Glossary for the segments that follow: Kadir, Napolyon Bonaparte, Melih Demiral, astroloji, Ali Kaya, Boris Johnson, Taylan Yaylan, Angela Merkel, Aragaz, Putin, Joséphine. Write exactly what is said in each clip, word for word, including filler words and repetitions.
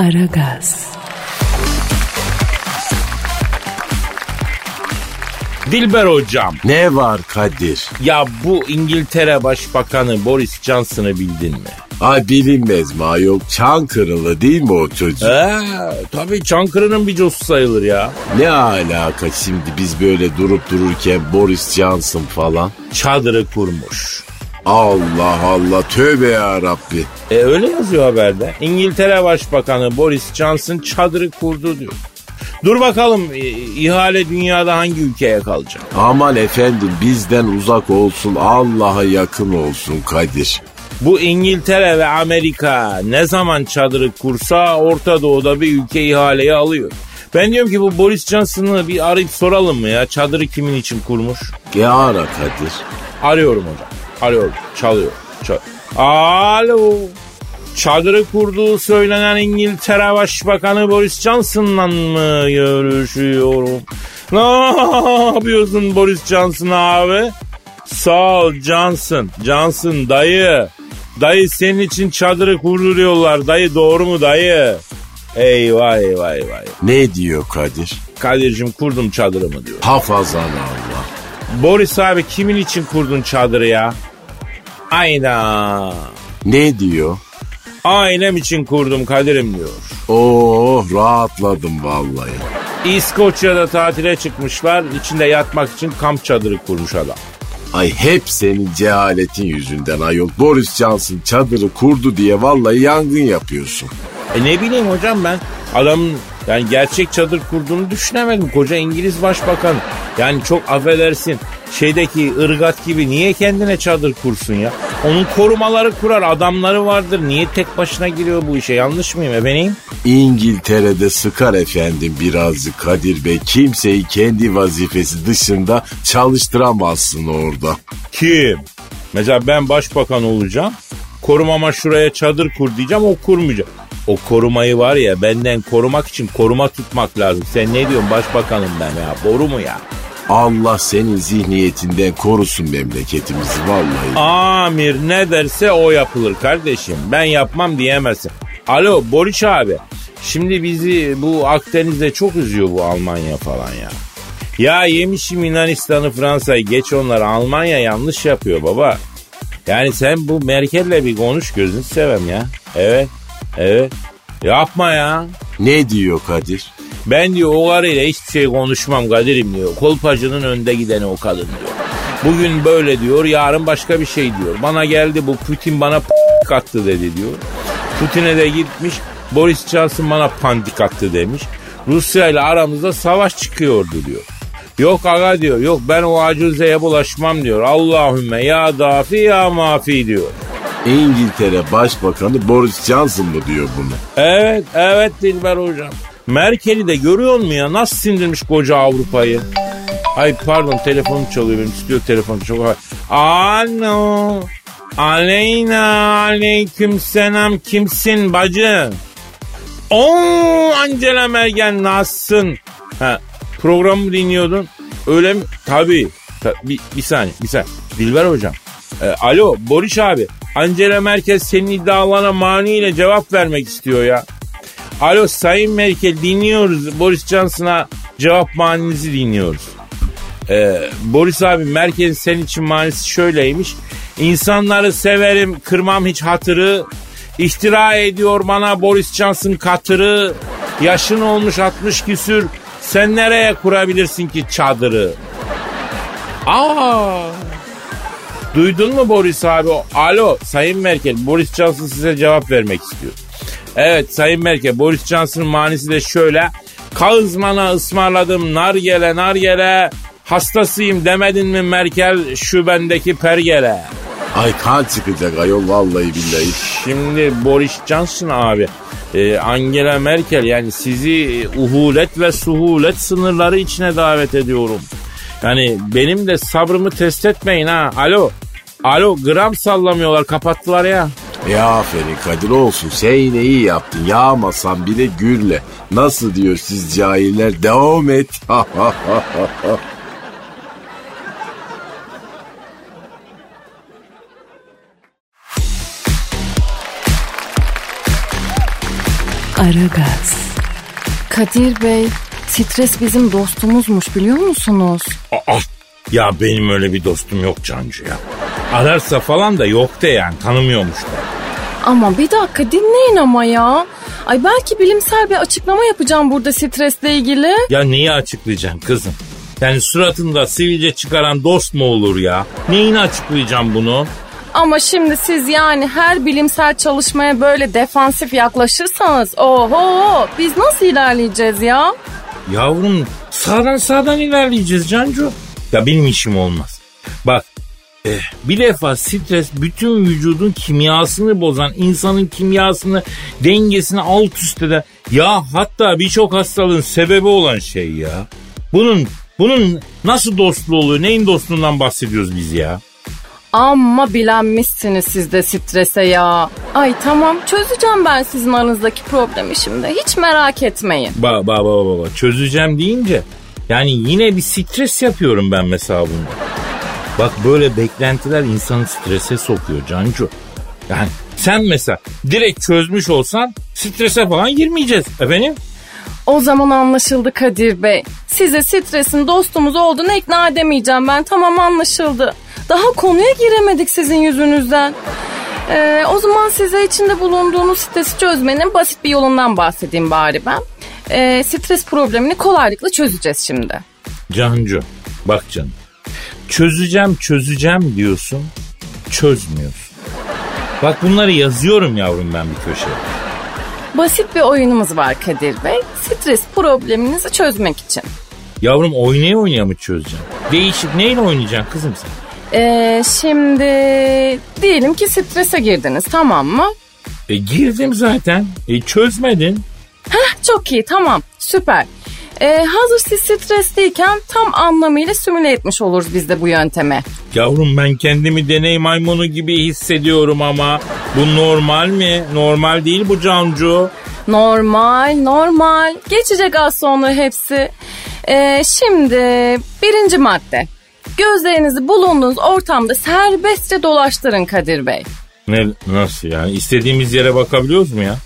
Aragaz. Dilber hocam. Ne var Kadir? Ya bu İngiltere Başbakanı Boris Johnson'ı bildin mi? Ay bilinmez mi ayol? Çankırılı değil mi o çocuk? He, tabii Çankırı'nın bir cosu sayılır ya. Ne alaka şimdi biz böyle durup dururken Boris Johnson falan? Çadırı kurmuş. Allah Allah, tövbe ya Rabbi. E öyle yazıyor haberde. İngiltere Başbakanı Boris Johnson çadırı kurdu diyor. Dur bakalım ihale dünyada hangi ülkeye kalacak? Aman efendim bizden uzak olsun, Allah'a yakın olsun Kadir. Bu İngiltere ve Amerika ne zaman çadırı kursa Orta Doğu'da bir ülke ihaleyi alıyor. Ben diyorum ki bu Boris Johnson'ı bir arayıp soralım mı ya? Çadırı kimin için kurmuş? Ya ara Kadir. Arıyorum hocam. Arıyorum. Çalıyor. Çalıyor. Alo. Çadırı kurduğu söylenen İngiltere Başbakanı Boris Johnson'la mı görüşüyorum? Ne yapıyorsun Boris Johnson abi? Sağ ol Johnson. Johnson dayı. Dayı senin için çadırı kurduruyorlar. Dayı doğru mu dayı? Eyvah eyvah eyvah. Ne diyor Kadir? Kadir'cim kurdum çadırımı diyor. Hafazan Allah. Boris abi kimin için kurdun çadırı ya? Aynen. Ne diyor? Ailem için kurdum Kadir'im diyor. Oh rahatladım vallahi. İskoçya'da tatile çıkmışlar. İçinde yatmak için kamp çadırı kurmuş adam. Ay hep senin cehaletin yüzünden ayol. Boris Johnson çadırı kurdu diye vallahi yangın yapıyorsun. E ne bileyim hocam ben. Adamın yani gerçek çadır kurduğunu düşünemedim. Koca İngiliz Başbakanı. Yani çok affedersin. Şeydeki ırgat gibi niye kendine çadır kursun ya? Onun korumaları kurar, adamları vardır. Niye tek başına giriyor bu işe? Yanlış mıyım efendim? İngiltere'de sıkar efendim birazcık Kadir Bey. Kimseyi kendi vazifesi dışında çalıştıramazsın orada. Kim? Mesela ben başbakan olacağım. Korumama şuraya çadır kur diyeceğim, o kurmayacak. O korumayı var ya benden korumak için koruma tutmak lazım. Sen ne diyorsun başbakanım ben ya? Boru mu ya? Allah senin zihniyetinden korusun memleketimizi vallahi. Amir ne derse o yapılır kardeşim. Ben yapmam diyemezsin. Alo Boris abi. Şimdi bizi bu Akdeniz'de çok üzüyor bu Almanya falan ya. Ya yemişim Yunanistan'ı, Fransa'yı, geç onları. Almanya yanlış yapıyor baba. Yani sen bu Merkel'le bir konuş gözünü seveyim ya. Evet. Evet. Yapma ya. Ne diyor Kadir? Ben diyor o karıyla hiçbir şey konuşmam Kadir'im diyor. Kolpacının önde gideni o kadın diyor. Bugün böyle diyor, yarın başka bir şey diyor. Bana geldi bu Putin bana p**k attı dedi diyor. Putin'e de gitmiş Boris Johnson bana pandik attı demiş. Rusya ile aramızda savaş çıkıyordu diyor. Yok aga diyor, yok ben o acuzeye bulaşmam diyor. Allahümme ya dafi ya mafi diyor. İngiltere Başbakanı Boris Johnson mı diyor bunu? Evet, evet Dilber hocam. Merkel'i de görüyor musun ya? Nasıl sindirmiş koca Avrupa'yı? Ay pardon telefonum çalıyor benim. Stüdyo telefonu çok... Alo. Aleyna aleyküm selam. Kimsin bacı? Ooo Angela Merkel nasılsın? Ha, programı dinliyordun. Öyle mi? Tabii. Ta- bir, bir saniye. Bir saniye. Dilber hocam. E, alo Boris abi. Angela Merkel senin iddialarına maniyle cevap vermek istiyor ya. Alo Sayın Merkel dinliyoruz. Boris Johnson'a cevap maninizi dinliyoruz. Ee, Boris abi Merkel'in senin için manisi şöyleymiş. İnsanları severim, kırmam hiç hatırı. İftira ediyor bana Boris Johnson katırı. Yaşın olmuş altmış küsür. Sen nereye kurabilirsin ki çadırı? Aa! Duydun mu Boris abi? Alo Sayın Merkel, Boris Johnson size cevap vermek istiyor. Evet Sayın Merkel, Boris Johnson'ın manisi de şöyle. Kağızmana ısmarladım nargele nargele. Hastasıyım demedin mi Merkel şubendeki pergele. Ay kan çıkacak ayol vallahi billahi. Şimdi Boris Johnson abi e, Angela Merkel yani sizi uhulet ve suhulet sınırları içine davet ediyorum. Yani benim de sabrımı test etmeyin ha. Alo. Alo gram sallamıyorlar, kapattılar ya. Ya aferin Kadir olsun, sen yine iyi yaptın, yağmasan bile gürle. Nasıl diyor siz cahiller, devam et. Aragaz. Kadir Bey, stres bizim dostumuzmuş biliyor musunuz? Aa, ya benim öyle bir dostum yok Cancu ya. Ararsa falan da yok de yani, tanımıyormuş da. Ama bir dakika dinleyin ama ya. Ay belki bilimsel bir açıklama yapacağım burada stresle ilgili. Ya neyi açıklayacaksın kızım? Yani suratında sivilce çıkaran dost mu olur ya? Neyini açıklayacağım bunu? Ama şimdi siz yani her bilimsel çalışmaya böyle defansif yaklaşırsanız oho biz nasıl ilerleyeceğiz ya? Yavrum sağdan sağdan ilerleyeceğiz Cancu. Ya benim işim olmaz. Bak eh, bir defa stres bütün vücudun kimyasını bozan, insanın kimyasını, dengesini alt üst eden, ya hatta birçok hastalığın sebebi olan şey ya. Bunun bunun nasıl dostluğu oluyor? Neyin dostluğundan bahsediyoruz biz ya? Amma bilenmişsiniz siz de strese ya. Ay tamam, çözeceğim ben sizin aranızdaki problemi şimdi. Hiç merak etmeyin. Ba ba ba ba ba. Çözeceğim deyince yani yine bir stres yapıyorum ben mesela bunda. Bak böyle beklentiler insanı strese sokuyor Cancu. Yani sen mesela direkt çözmüş olsan strese falan girmeyeceğiz efendim. O zaman anlaşıldı Kadir Bey. Size stresin dostumuz olduğunu ikna edemeyeceğim ben. Tamam anlaşıldı. Daha konuya giremedik sizin yüzünüzden. Ee, o zaman size içinde bulunduğunuz stresi çözmenin basit bir yolundan bahsedeyim bari ben. Ee, stres problemini kolaylıkla çözeceğiz şimdi. Cancu bak canım. Çözeceğim çözeceğim diyorsun. Çözmüyorsun. Bak bunları yazıyorum yavrum ben bir köşeye. Basit bir oyunumuz var Kadir Bey. Stres probleminizi çözmek için. Yavrum oynaya oynaya mı çözeceğim? Değişik neyle oynayacaksın kızım sen? Ee, şimdi diyelim ki strese girdiniz tamam mı? E, girdim zaten. E, çözmedin. Heh, çok iyi tamam süper. Ee, hazır siz stresteyken tam anlamıyla simüle etmiş oluruz biz de bu yönteme. Yavrum ben kendimi deney maymunu gibi hissediyorum ama bu normal mi? Normal değil bu Cancu. Normal, normal. Geçecek az sonra hepsi. Ee, şimdi birinci madde. Gözlerinizi bulunduğunuz ortamda serbestçe dolaştırın Kadir Bey. Ne, nasıl yani? İstediğimiz yere bakabiliyoruz mu ya?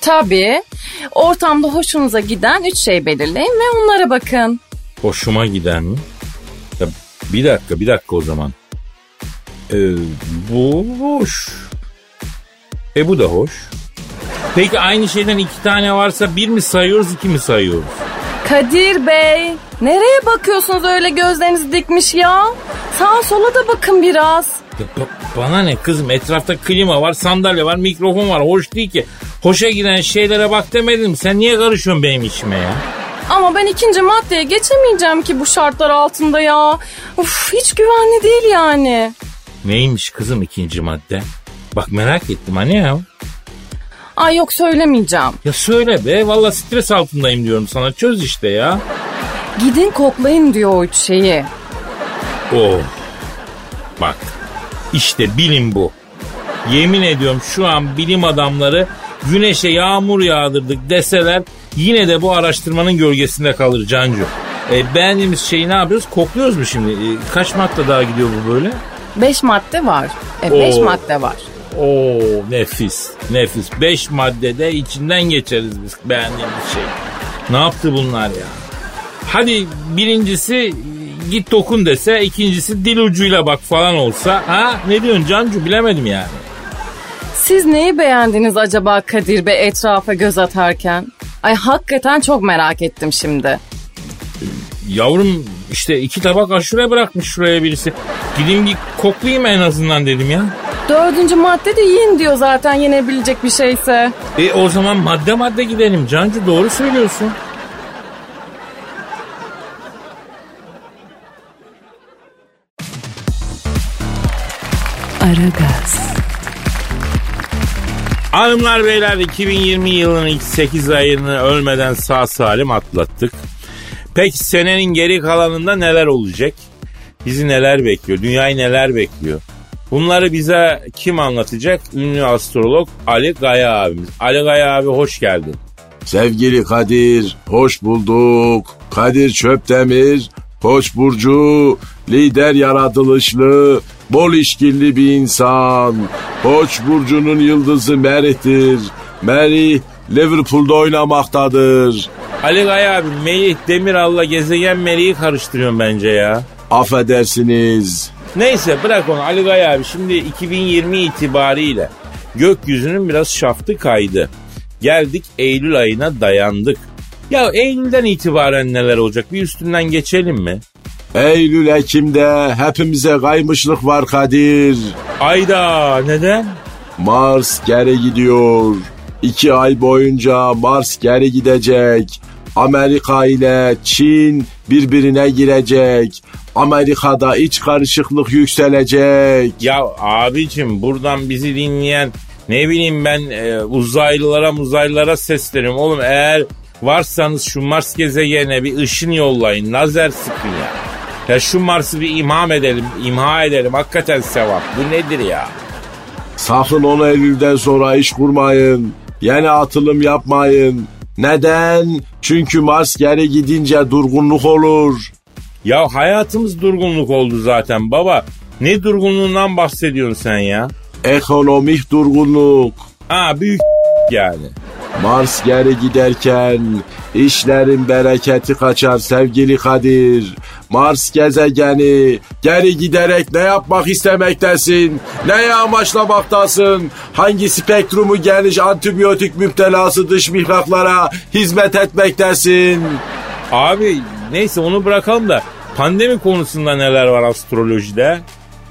Tabii. Ortamda hoşunuza giden üç şey belirleyin ve onlara bakın. Hoşuma giden mi? Ya bir dakika, bir dakika o zaman. Ee, bu hoş. E bu da hoş. Peki aynı şeyden iki tane varsa bir mi sayıyoruz, iki mi sayıyoruz? Kadir Bey, nereye bakıyorsunuz öyle gözlerinizi dikmiş ya? Sağa sola da bakın biraz. Ba- bana ne kızım, etrafta klima var, sandalye var, mikrofon var, hoş değil ki. Hoşa giden şeylere bak demedim. Sen niye karışıyorsun benim içime ya? Ama ben ikinci maddeye geçemeyeceğim ki bu şartlar altında ya. Uf, hiç güvenli değil yani. Neymiş kızım ikinci madde? Bak merak ettim anne ya. Ay yok söylemeyeceğim. Ya söyle be, valla stres altındayım diyorum sana, çöz işte ya. Gidin koklayın diyor o üç şeyi. Oh. Bak işte bilim bu. Yemin ediyorum şu an bilim adamları güneşe yağmur yağdırdık deseler yine de bu araştırmanın gölgesinde kalır Cancu. E, beğendiğimiz şeyi ne yapıyoruz? Kokluyoruz mu şimdi? E, kaç madde daha gidiyor bu böyle? Beş madde var. E, Oo. Beş madde var. Oo nefis. Nefis. Beş maddede içinden geçeriz biz beğendiğimiz şey. Ne yaptı bunlar ya? Hadi birincisi git dokun dese, ikincisi dil ucuyla bak falan olsa. Ha? Ne diyorsun Cancu? Bilemedim yani. Siz neyi beğendiniz acaba Kadir Bey etrafa göz atarken? Ay hakikaten çok merak ettim şimdi. Yavrum işte iki tabak aşure bırakmış şuraya birisi. Gideyim bir koklayayım en azından dedim ya. Dördüncü madde de yiyin diyor zaten, yenebilecek bir şeyse. E o zaman madde madde gidelim Cancu, doğru söylüyorsun. Aragaz. Hanımlar beyler, iki bin yirmi yılının ilk sekiz ayını ölmeden sağ salim atlattık. Peki senenin geri kalanında neler olacak? Bizi neler bekliyor? Dünyayı neler bekliyor? Bunları bize kim anlatacak? Ünlü astrolog Ali Kaya abimiz. Ali Kaya abi hoş geldin. Sevgili Kadir, hoş bulduk. Kadir Çöpdemir, Koç burcu, lider yaratılışlı, bol işkilli bir insan. Koç burcunun yıldızı Merih'tir. Merih Liverpool'da oynamaktadır. Ali Kaya abi, Melih Demiral'la gezegen Melih'i karıştırıyorsun bence ya. Affedersiniz. Neyse bırak onu Ali Kaya abi. Şimdi iki bin yirmi itibariyle gökyüzünün biraz şaftı kaydı. Geldik Eylül ayına dayandık. Ya Eylül'den itibaren neler olacak? Bir üstünden geçelim mi? Eylül Ekim'de hepimize kaymışlık var Kadir. Ayda neden? Mars geri gidiyor. İki ay boyunca Mars geri gidecek. Amerika ile Çin birbirine girecek. Amerika'da iç karışıklık yükselecek. Ya abicim, buradan bizi dinleyen ne bileyim ben e, uzaylılara uzaylılara sesleniyorum. Oğlum eğer varsanız şu Mars gezegenine bir ışın yollayın. Lazer sıkın ya. Ya şu Mars'ı bir imha edelim. İmha edelim. Hakikaten sevap. Bu nedir ya? Sakın on Eylül'den sonra iş kurmayın. Yeni atılım yapmayın. Neden? Çünkü Mars geri gidince durgunluk olur. Ya hayatımız durgunluk oldu zaten baba. Ne durgunluğundan bahsediyorsun sen ya? Ekonomik durgunluk. Aa büyük yani. Mars geri giderken işlerin bereketi kaçar sevgili Kadir. Mars gezegeni geri giderek ne yapmak istemektesin? Neye amaçlamaktasın? Hangi spektrumu geniş antibiyotik müptelası dış mihraklara hizmet etmektesin? Abi neyse onu bırakalım da pandemi konusunda neler var astrolojide?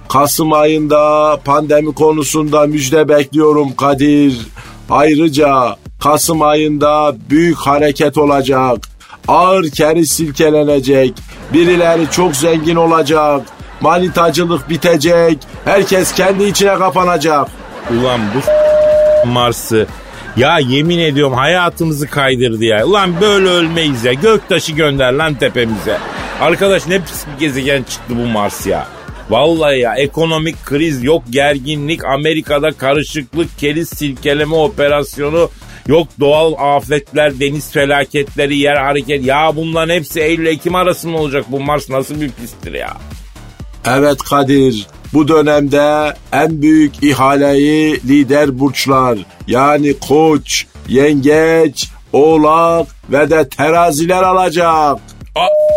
Kasım ayında pandemi konusunda müjde bekliyorum Kadir. Ayrıca Kasım ayında büyük hareket olacak. Ağır keri silkelenecek. Birileri çok zengin olacak. Manitacılık bitecek. Herkes kendi içine kapanacak. Ulan bu Mars'ı. Ya yemin ediyorum hayatımızı kaydırdı ya. Ulan böyle ölmeyiz ya. Göktaşı gönder lan tepemize. Arkadaş ne pis bir gezegen çıktı bu Mars ya. Vallahi ya, ekonomik kriz, yok gerginlik, Amerika'da karışıklık, keriz silkeleme operasyonu, yok doğal afetler, deniz felaketleri, yer hareketi. Ya bunların hepsi Eylül-Ekim arası mı olacak? Bu Mars nasıl bir pistir ya? Evet Kadir, bu dönemde en büyük ihaleyi lider burçlar yani Koç, Yengeç, Oğlak ve de Teraziler alacak. A-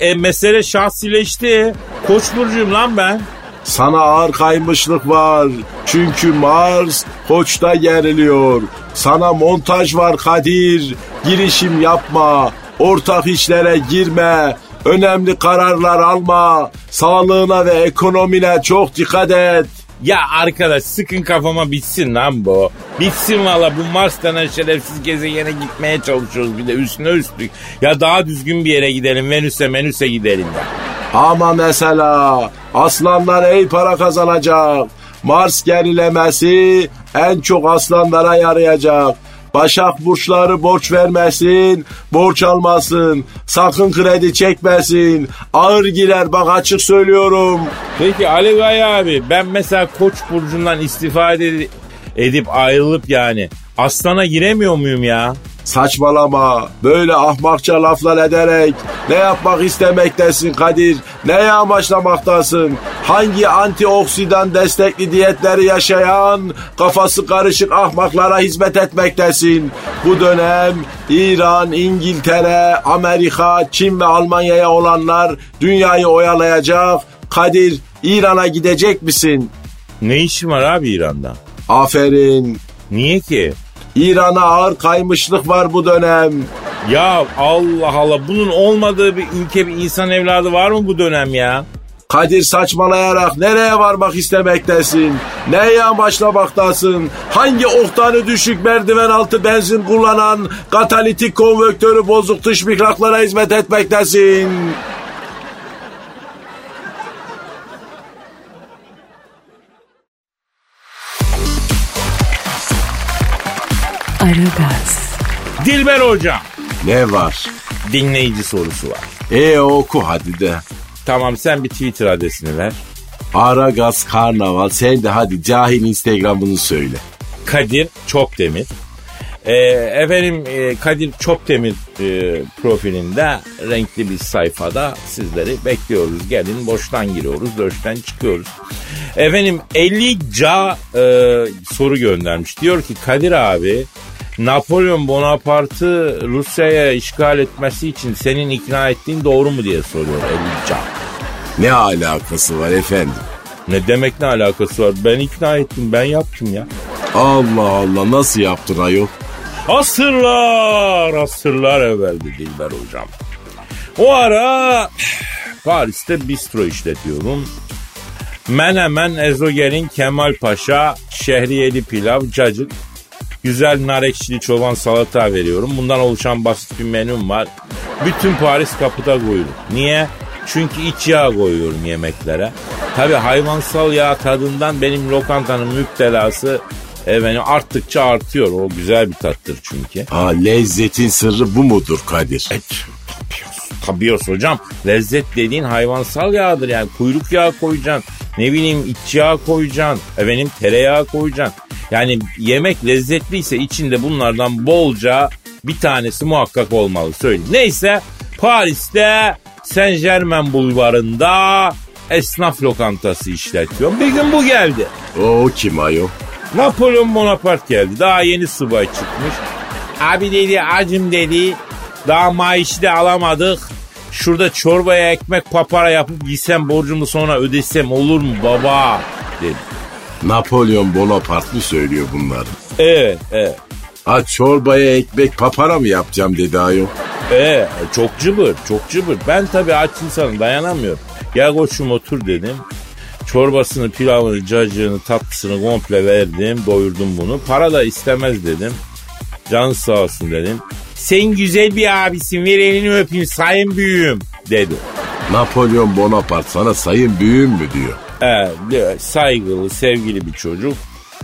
e mesele şahsileşti. Koç burcuyum lan ben. Sana ağır kaymışlık var. Çünkü Mars Koç'ta geriliyor. Sana montaj var Kadir. Girişim yapma. Ortak işlere girme. Önemli kararlar alma. Sağlığına ve ekonomine çok dikkat et. Ya arkadaş sıkın kafama, bitsin lan bu. Bitsin valla, bu Mars denen şerefsiz gezegene gitmeye çalışıyoruz bir de üstüne üstlük. Ya daha düzgün bir yere gidelim, Venüs'e Venüs'e gidelim ya. Ama mesela aslanlar iyi para kazanacak. Mars gerilemesi en çok aslanlara yarayacak. Başak burçları borç vermesin, borç almasın, sakın kredi çekmesin, ağır girer, bak açık söylüyorum. Peki Ali Kaya abi, ben mesela Koç burcundan istifade edip ayrılıp yani aslana giremiyor muyum ya? Saçmalama, böyle ahmakça laflar ederek ne yapmak istemektesin Kadir, neye amaçlamaktasın, hangi antioksidan destekli diyetleri yaşayan kafası karışık ahmaklara hizmet etmektesin. Bu dönem İran, İngiltere, Amerika, Çin ve Almanya'ya olanlar dünyayı oyalayacak. Kadir, İran'a gidecek misin? Ne işin var abi İran'da? Aferin. Niye ki? İran'a ağır kaymışlık var bu dönem. Ya Allah Allah, bunun olmadığı bir ülke, bir insan evladı var mı bu dönem ya? Kadir saçmalayarak nereye varmak istemektesin? Neye amaçlamaktasın? Hangi oktanı düşük merdiven altı benzin kullanan katalitik konvektörü bozuk dış mihraklara hizmet etmektesin? Aragaz. Dilber hocam. Ne var? Dinleyici sorusu var. E oku hadi de. Tamam, sen bir Twitter adresini ver. Aragaz Karnaval, sen de hadi cahil Instagram'ını söyle. Kadir Çopdemir. Ee, efendim e, Kadir Çopdemir e, profilinde renkli bir sayfada sizleri bekliyoruz. Gelin, boştan giriyoruz, döşten çıkıyoruz. Efendim Elica e, soru göndermiş. Diyor ki Kadir abi, Napolyon Bonaparte'ı Rusya'ya işgal etmesi için senin ikna ettiğin doğru mu diye soruyor Elifcan. Ne alakası var efendim? Ne demek ne alakası var? Ben ikna ettim, ben yaptım ya. Allah Allah, nasıl yaptın ayol? Asırlar, asırlar evveldi Dilber hocam. O ara Paris'te bistro işletiyorum. Menemen, ezogelin, Kemal Paşa, şehriyeli pilav, cacık, güzel nar ekşili çoban salata veriyorum. Bundan oluşan basit bir menüm var. Bütün Paris kapıda koyulur. Niye? Çünkü iç yağ koyuyorum yemeklere. Tabii hayvansal yağ tadından benim lokantanın müptelası efendim, arttıkça artıyor. O güzel bir tattır çünkü. Aa, lezzetin sırrı bu mudur Kadir? Evet. Tabios hocam, lezzet dediğin hayvansal yağdır. Yani kuyruk yağı koyacaksın, ne bileyim iç yağ koyacaksın, efendim tereyağı koyacaksın. Yani yemek lezzetliyse içinde bunlardan bolca bir tanesi muhakkak olmalı, söyleyeyim. Neyse, Paris'te Saint Germain bulvarında esnaf lokantası işletiyorum. Bir gün bu geldi. O kim ayol? Napolyon Bonaparte geldi. Daha yeni subay çıkmış. Abi dedi, acım dedi, daha maaşı da alamadık. Şurada çorbaya ekmek papara yapıp giysem, borcumu sonra ödesem olur mu baba, dedi. Napolyon Bonaparte söylüyor bunları. Evet, evet. Ha, çorbaya ekmek papara mı yapacağım dedi ayol. Ee, çok cıbır, çok cıbır. Ben tabii aç insanım, dayanamıyorum. Gel koçum otur dedim. Çorbasını, pilavını, cacığını, tatlısını komple verdim, doyurdum bunu. Para da istemez dedim. Can sağ olsun dedim. Sen güzel bir abisin, ver elini öpeyim sayın büyüğüm, dedi. Napolyon Bonaparte sana sayın büyüğüm mü diyor? Evet, saygılı, sevgili bir çocuk.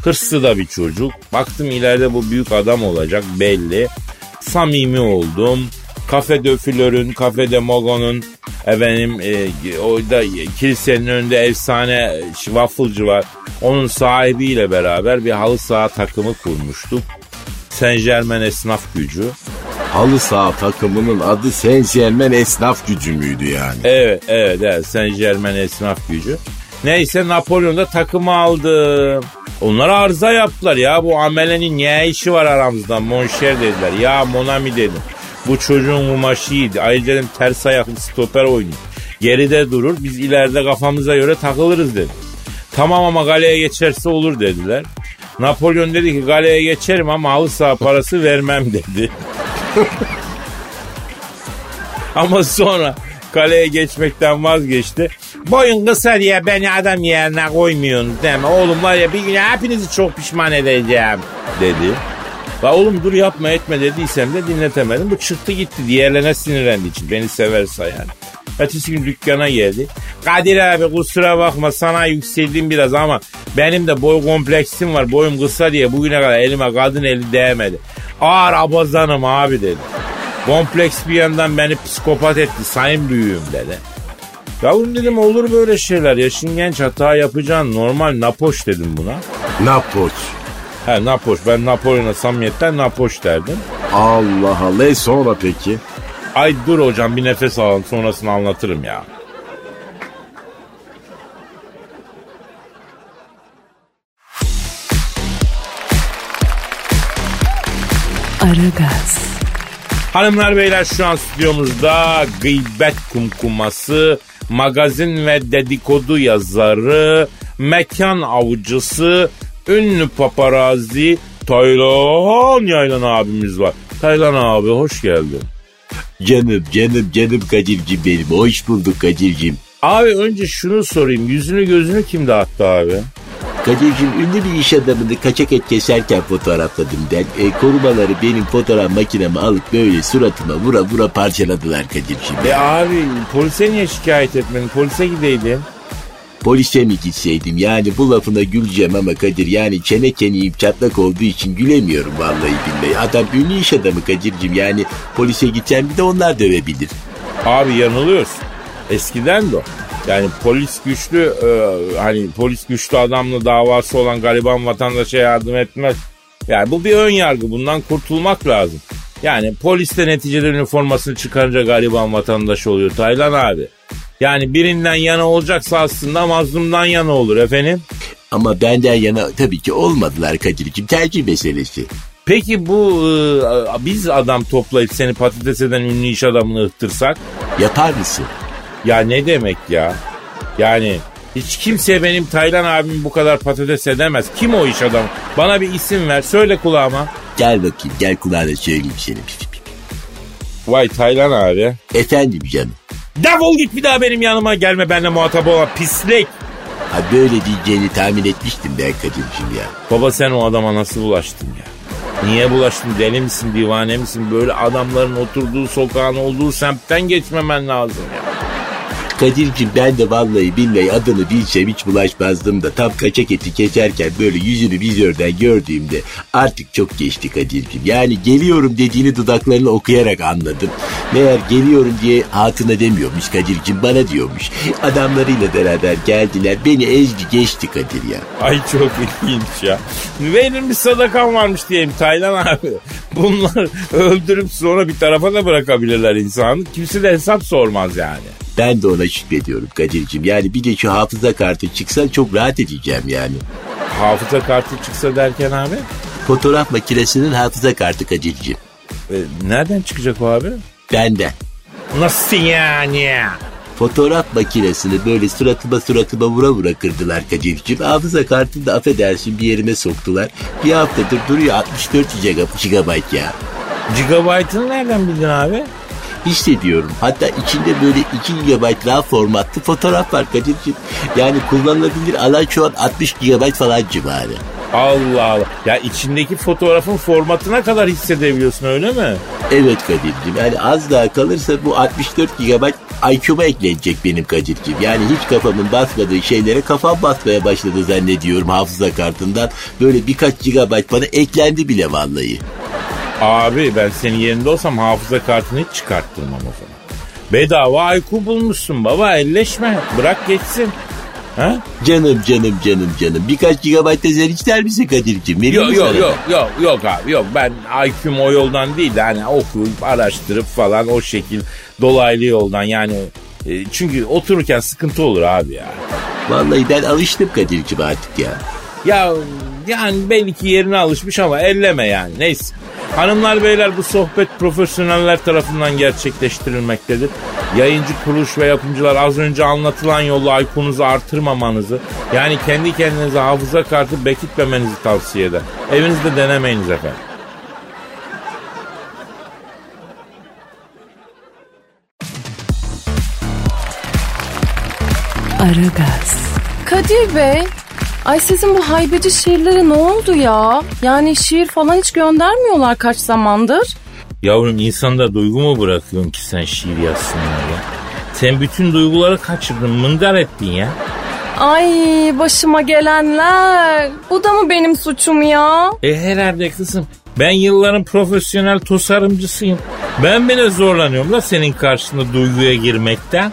Hırslı da bir çocuk. Baktım ileride bu büyük adam olacak belli. Samimi oldum. Kafe de Flör'ün, Kafe de Mogon'un, efendim, e, orada kilisenin önünde efsane wafflecı var. Onun sahibiyle beraber bir halı saha takımı kurmuştuk. Saint Germain Esnaf Gücü. Halı saha takımının adı Saint Germain Esnaf Gücü müydü yani? Evet, evet, evet. Saint Germain Esnaf Gücü. Neyse, Napolyon da takımı aldı. Onlar arıza yaptılar ya. Bu amelenin ne işi var aramızda? Monşer dediler. Ya Monami dedim. Bu çocuğun kumaşıydı. Ayrıca dedim, ters ayaklı stoper oynuyor. Geride durur. Biz ileride kafamıza göre takılırız dedim. Tamam ama galeye geçerse olur dediler. Napolyon dedi ki, galeye geçerim ama halı saha parası vermem dedi. Ama sonra kaleye geçmekten vazgeçti. Boyun kısa diye beni adam yerine koymuyorsunuz değil mi? Oğlum var ya, bir gün hepinizi çok pişman edeceğim, dedi. Ve oğlum dur yapma etme dediysem de dinletemedim. Bu çıktı gitti, diğerlerine sinirlendiği için, beni sever sayar. Ertesi gün dükkana geldi. Kadir abi kusura bakma, sana yükseldim biraz ama benim de boy kompleksim var. Boyum kısa diye bugüne kadar elime kadın eli değmedi. Ağır abazanım abi, dedi. Kompleks bir yandan beni psikopat etti sayın büyüğüm, dedi. Yavrum dedim, olur böyle şeyler, yaşın genç, hata yapacaksın, normal, napoş dedim buna. Napoş. He, napoş. Ben Napolyon'a samimiyetten napoş derdim. Allah Allah. E sonra peki? Ay dur hocam, bir nefes alalım, sonrasını anlatırım ya. Aragaz. Hanımlar beyler, şu an stüdyomuzda gıybet kumkuması, magazin ve dedikodu yazarı, mekan avcısı, ünlü paparazi Taylan Yaylan abimiz var. Taylan abi hoş geldin. Canım canım canım Kadir'cim benim, hoş bulduk Kadir'cim. Abi önce şunu sorayım, yüzünü gözünü kim dağıttı abi? Kadir'cim, ünlü bir iş adamını kaçak et keserken fotoğrafladım ben. E, korumaları benim fotoğraf makinemi alıp böyle suratıma vura vura parçaladılar Kadir'cim. E abi polise niye şikayet etmedin? Polise gideydin. Polise mi gitseydim? Yani bu lafına güleceğim ama Kadir, yani çene çeneyim, çatlak olduğu için gülemiyorum vallahi billahi. Adam ünlü iş adamı Kadir'cim, yani polise gideceğim, bir de onlar dövebilir. Abi yanılıyorsun. Eskiden de o. Yani polis güçlü, e, hani polis güçlü adamla davası olan gariban vatandaşa yardım etmez. Yani bu bir ön yargı, bundan kurtulmak lazım. Yani polis de neticede üniformasını çıkarınca gariban vatandaş oluyor Taylan abi. Yani birinden yana olacaksa aslında mazlumdan yana olur efendim. Ama benden yana tabii ki olmadılar Kadir'cim, tercih meselesi. Peki bu e, biz adam toplayıp seni patateseden ünlü iş adamını ıhtırsak? Yatar mısın? Ya ne demek ya? Yani hiç kimse benim Taylan abim bu kadar patates edemez. Kim o iş adamı? Bana bir isim ver, söyle kulağıma. Gel bakayım, gel kulağına söyleyeyim seni. Vay Taylan abi. Efendim canım. Davul git, bir daha benim yanıma gelme, benimle muhatap olan pislik. Ha böyle diyeceğini tahmin etmiştim ben Kadir'cim ya. Baba sen o adama nasıl bulaştın ya? Niye bulaştın? Deli misin, divane misin? Böyle adamların oturduğu sokağın olduğu semtten geçmemen lazım ya. Kadir'cim ben de vallahi billahi adını bilsem hiç bulaşmazdım da tam kaçak eti keserken böyle yüzünü vizörden gördüğümde artık çok geçti Kadir'cim. Yani geliyorum dediğini dudaklarını okuyarak anladım. Meğer geliyorum diye hatına demiyormuş Kadir'cim, bana diyormuş. Adamlarıyla beraber geldiler, beni ezdi geçti Kadir ya. Ay çok ilginç ya. Benim bir sadakam varmış diyeyim Taylan abi. Bunlar öldürüp sonra bir tarafa da bırakabilirler insanı. Kimse de hesap sormaz yani. Ben de ona şükrediyorum Kadir'cim. Yani bir de şu hafıza kartı çıksa çok rahat edeceğim yani. Hafıza kartı çıksa derken abi? Fotoğraf makinesinin hafıza kartı Kadir'cim. E, nereden çıkacak o abi? Benden. Nasıl yani? Fotoğraf makinesini böyle suratıma suratıma vura vura kırdılar Kadir'cim. Hafıza kartını da affedersin bir yerime soktular. Bir haftadır duruyor altmış dört gigabayt ya. Gigabaytını nereden bildin abi? İşte diyorum. Hatta içinde böyle iki gigabayt raw formatlı fotoğraf var Kadir'cim. Yani kullanılabilir alan şu an altmış gigabayt falan civarı. Allah Allah. Ya içindeki fotoğrafın formatına kadar hissedebiliyorsun öyle mi? Evet Kadir'cim. Yani az daha kalırsa bu altmış dört gigabayt I Q'ma eklenecek benim Kadir'cim. Yani hiç kafamın basmadığı şeylere kafam basmaya başladı zannediyorum hafıza kartından. Böyle birkaç gigabayt bana eklendi bile vallahi. Abi ben senin yerinde olsam hafıza kartını hiç çıkarttırmam o zaman. Bedava ayku bulmuşsun baba, elleşme. Bırak geçsin. Ha? Canım canım canım canım. Birkaç gigabayt da sen ister misin Kadir'cim? Veriyor yok yok yok, yok yok abi yok. Ben I Q'm o yoldan değil de hani okuyup araştırıp falan o şekil dolaylı yoldan yani. E, çünkü otururken sıkıntı olur abi ya. Vallahi ben alıştım Kadir'cim artık ya. Ya yani belki yerine alışmış ama elleme yani neyse. Hanımlar beyler bu sohbet profesyoneller tarafından gerçekleştirilmektedir. Yayıncı kuruluş ve yapımcılar az önce anlatılan yolla aykunuzu artırmamanızı yani kendi kendinize hafıza kartı bekletmemenizi tavsiye eder. Evinizde denemeyiniz efendim. Aragaz. Kadir Bey. Ay sizin bu haybeci şiirlere ne oldu ya? Yani şiir falan hiç göndermiyorlar kaç zamandır. Yavrum insanda duygu mu bırakıyorsun ki sen şiir yazsınlar ya? Sen bütün duyguları kaçırdın, mındar ettin ya. Ay başıma gelenler. Bu da mı benim suçum ya? E herhalde kızım. Ben yılların profesyonel tasarımcısıyım. Ben bile zorlanıyorum da senin karşında duyguya girmekten.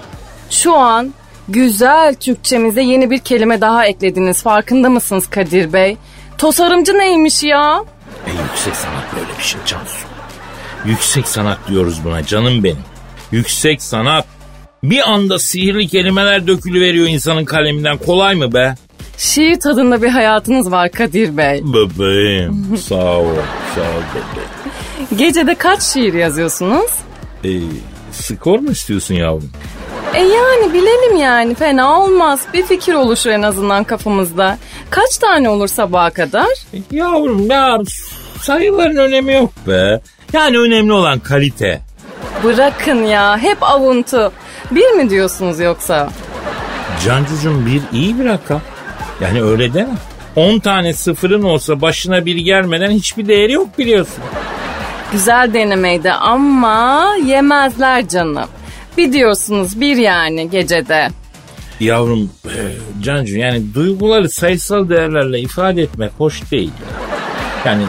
Şu an... Güzel Türkçemize yeni bir kelime daha eklediniz. Farkında mısınız Kadir Bey? Tasarımcı neymiş ya? E, yüksek sanat böyle bir şey Cansu. Yüksek sanat diyoruz buna canım benim. Yüksek sanat. Bir anda sihirli kelimeler dökülüveriyor insanın kaleminden. Kolay mı be? Şiir tadında bir hayatınız var Kadir Bey. Bebeğim sağ ol. Sağ ol bebeğim. Gecede kaç şiir yazıyorsunuz? E, skor mu istiyorsun yavrum? E yani bilelim yani fena olmaz. Bir fikir oluşur en azından kafamızda. Kaç tane olur sabaha kadar? Yavrum ya sayıların önemi yok be. Yani önemli olan kalite. Bırakın ya hep avuntu. Bir mi diyorsunuz yoksa? Cancucuğum bir iyi bir rakam. Yani öyle deme. on tane sıfırın olsa başına bir gelmeden hiçbir değeri yok biliyorsun. Güzel denemeydi ama yemezler canım. Bir diyorsunuz bir yani gecede. Yavrum e, Cancu yani duyguları sayısal değerlerle ifade etmek hoş değil. Ya. Yani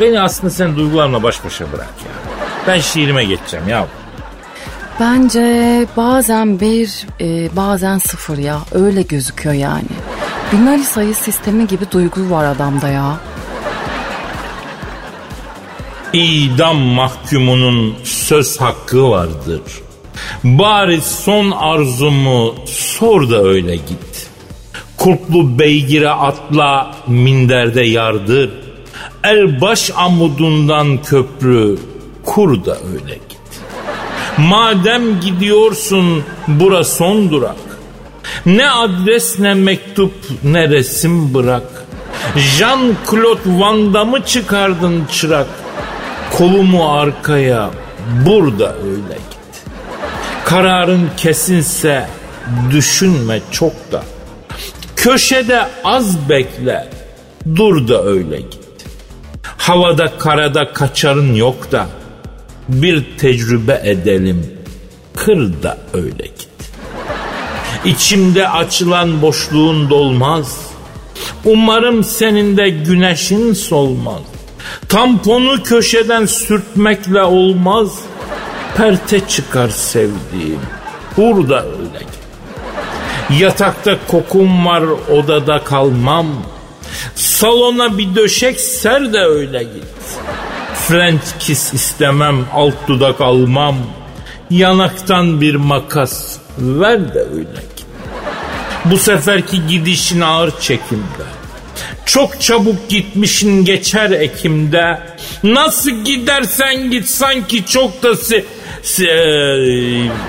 beni aslında sen duygularla baş başa bırak ya. Ben şiirime geçeceğim yavrum. Bence bazen bir e, bazen sıfır ya öyle gözüküyor yani. Binari sayı sistemi gibi duygu var adamda ya. İdam mahkumunun söz hakkı vardır. Bari son arzumu sor da öyle git. Kurtlu beygire atla minderde yardır. el baş amudundan köprü kur da öyle git. Madem gidiyorsun bura son durak. Ne adres ne mektup ne resim bırak. Jean-Claude Van Damme'ı çıkardın çırak. Kolumu arkaya burada öyle git. Kararın kesinse düşünme çok da. Köşede az bekle, dur da öyle git. Havada karada kaçarın yok da. Bir tecrübe edelim, kır da öyle git. İçimde açılan boşluğun dolmaz. Umarım senin de güneşin solmaz. Tamponu köşeden sürtmekle olmaz. Perte çıkar sevdiğim, hur da öyle git. Yatakta kokum var, odada kalmam. Salona bir döşek ser de öyle git. French kiss istemem, alt dudak almam. Yanaktan bir makas ver de öyle git. Bu seferki gidişin ağır çekimde. Çok çabuk gitmişin geçer Ekim'de. Nasıl gidersen git sanki çok da si, si, e,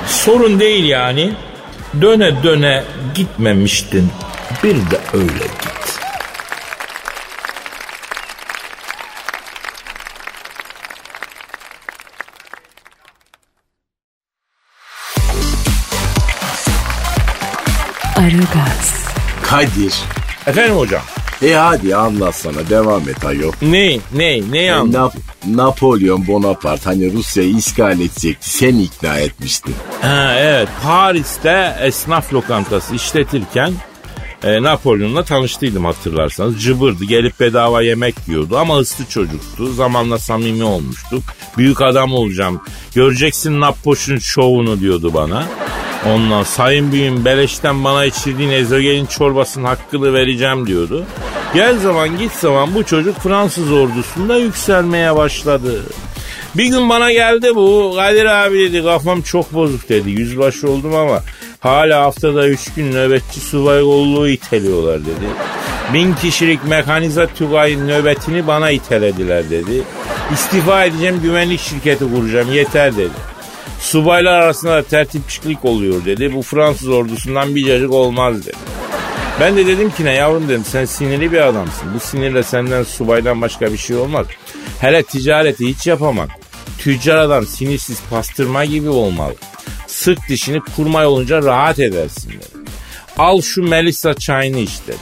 sorun değil yani. Döne döne gitmemiştin, bir de öyle git. Aragaz. Kadir. Efendim hocam. E hadi anlatsana, devam et ayol. Ne ne ne yani? Nap- Napolyon Bonaparte hani Rusya'yı işgal edecekti, sen ikna etmiştin. Ha evet, Paris'te esnaf lokantası işletirken e, Napolyon'la tanıştıydım hatırlarsanız. Cıbırdı, gelip bedava yemek yiyordu ama hırslı çocuktu. Zamanla samimi olmuştuk. Büyük adam olacağım, göreceksin Napoş'un şovunu diyordu bana. Ondan sayın büyüğüm beleşten bana içirdiğin ezogelin çorbasının hakkını vereceğim diyordu. Gel zaman git zaman bu çocuk Fransız ordusunda yükselmeye başladı. Bir gün bana geldi bu. Kadir abi dedi, kafam çok bozuk dedi. Yüzbaşı oldum ama hala haftada üç gün nöbetçi subay kolluğu iteliyorlar dedi. Bin kişilik mekanize tugayın nöbetini bana itelediler dedi. İstifa edeceğim, güvenlik şirketi kuracağım yeter dedi. Subaylar arasında da tertipçilik oluyor dedi. Bu Fransız ordusundan bir cacık olmaz dedi. Ben de dedim ki ne yavrum dedim, sen sinirli bir adamsın. Bu sinirle senden subaydan başka bir şey olmaz. Hele ticareti hiç yapamam. Tüccar adam sinirsiz pastırma gibi olmalı. Sık dişini kurmay olunca rahat edersin dedi. Al şu Melisa çayını iç dedi.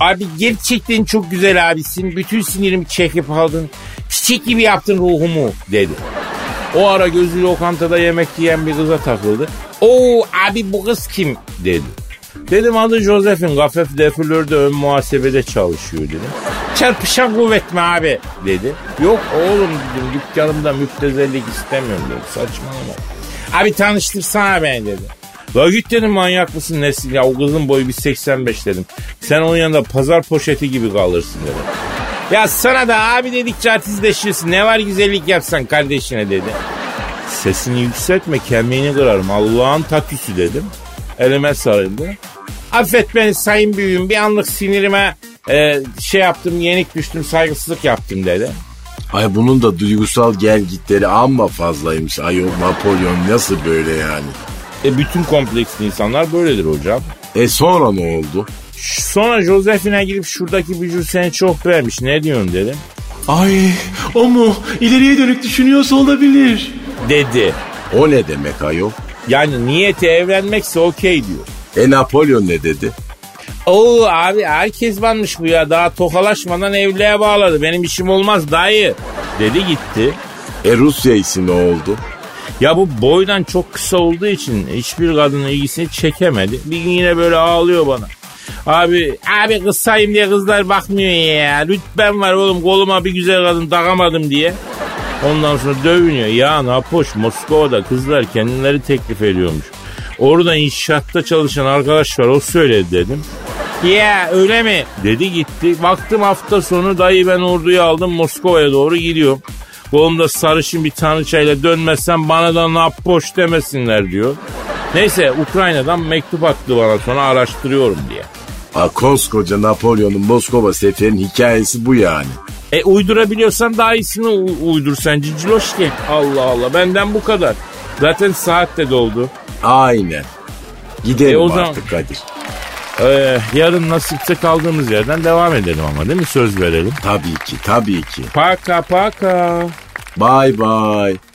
Abi gerçekten çok güzel abisin. Bütün sinirimi çekip aldın. Çiçek gibi yaptın ruhumu dedi. O ara gözü lokantada yemek yiyen bir kıza takıldı. Oo abi bu kız kim dedi. Dedim adı Joséphine, gafef defilörde ön muhasebede çalışıyor dedim. Çarpışan kuvvet mi abi dedi. Yok oğlum dedim, dükkanımda müptezellik istemiyorum dedim, saçmalama. Abi tanıştırsana beni dedi. La git dedim, manyak mısın nesil ya, o kızın boyu bir seksen beş dedim. Sen onun yanında pazar poşeti gibi kalırsın dedim. Ya sana da abi dedikçe artistleşirsin. Ne var güzellik yapsan kardeşine dedi. Sesini yükseltme, kemiğini kırarım. Allah'ın taküsü dedim. Elime sarıldı. Affet beni sayın büyüğüm, bir anlık sinirime e, şey yaptım, yenik düştüm, saygısızlık yaptım dedi. Ay bunun da duygusal gelgitleri amma fazlaymış. Ay o Napolyon nasıl böyle yani? E bütün kompleksli insanlar böyledir hocam. E sonra ne oldu? Sonra Josephine'e girip şuradaki bücür seni çok beğenmiş, ne diyorsun dedim. Ay o mu ileriye dönük düşünüyorsa olabilir dedi. O ne demek ayol? Yani niyeti evlenmekse okey diyor. E Napolyon ne dedi? Oo abi herkes banmış bu ya, daha tokalaşmadan evliliğe bağladı, benim işim olmaz dayı dedi gitti. E Rusya işi ne oldu? Ya bu boydan çok kısa olduğu için hiçbir kadının ilgisini çekemedi. Bir gün yine böyle ağlıyor bana. Abi abi kızsayım diye kızlar bakmıyor ya. Lütfen var oğlum, koluma bir güzel kadın takamadım diye. Ondan sonra dövünüyor. Ya Napoş, Moskova'da kızlar kendileri teklif ediyormuş. Orada inşaatta çalışan arkadaş var, o söyledi dedim. Ya öyle mi? Dedi gitti. Baktım hafta sonu dayı ben orduyu aldım, Moskova'ya doğru gidiyorum. Kolumda sarışın bir tanrıçayla dönmezsem bana da Napoş demesinler diyor. Neyse Ukrayna'dan mektup attı bana, sonra araştırıyorum diye. A koskoca Napolyon'un Moskova seferinin hikayesi bu yani. E uydurabiliyorsan daha iyisini u- uydur sen Cicloşki. Allah Allah, benden bu kadar. Zaten saat de doldu. Aynen. Gidelim e, zaman, artık Kadir. E, yarın nasipse kaldığımız yerden devam edelim ama değil mi? Söz verelim. Tabii ki tabii ki. Paka paka. Bye bye.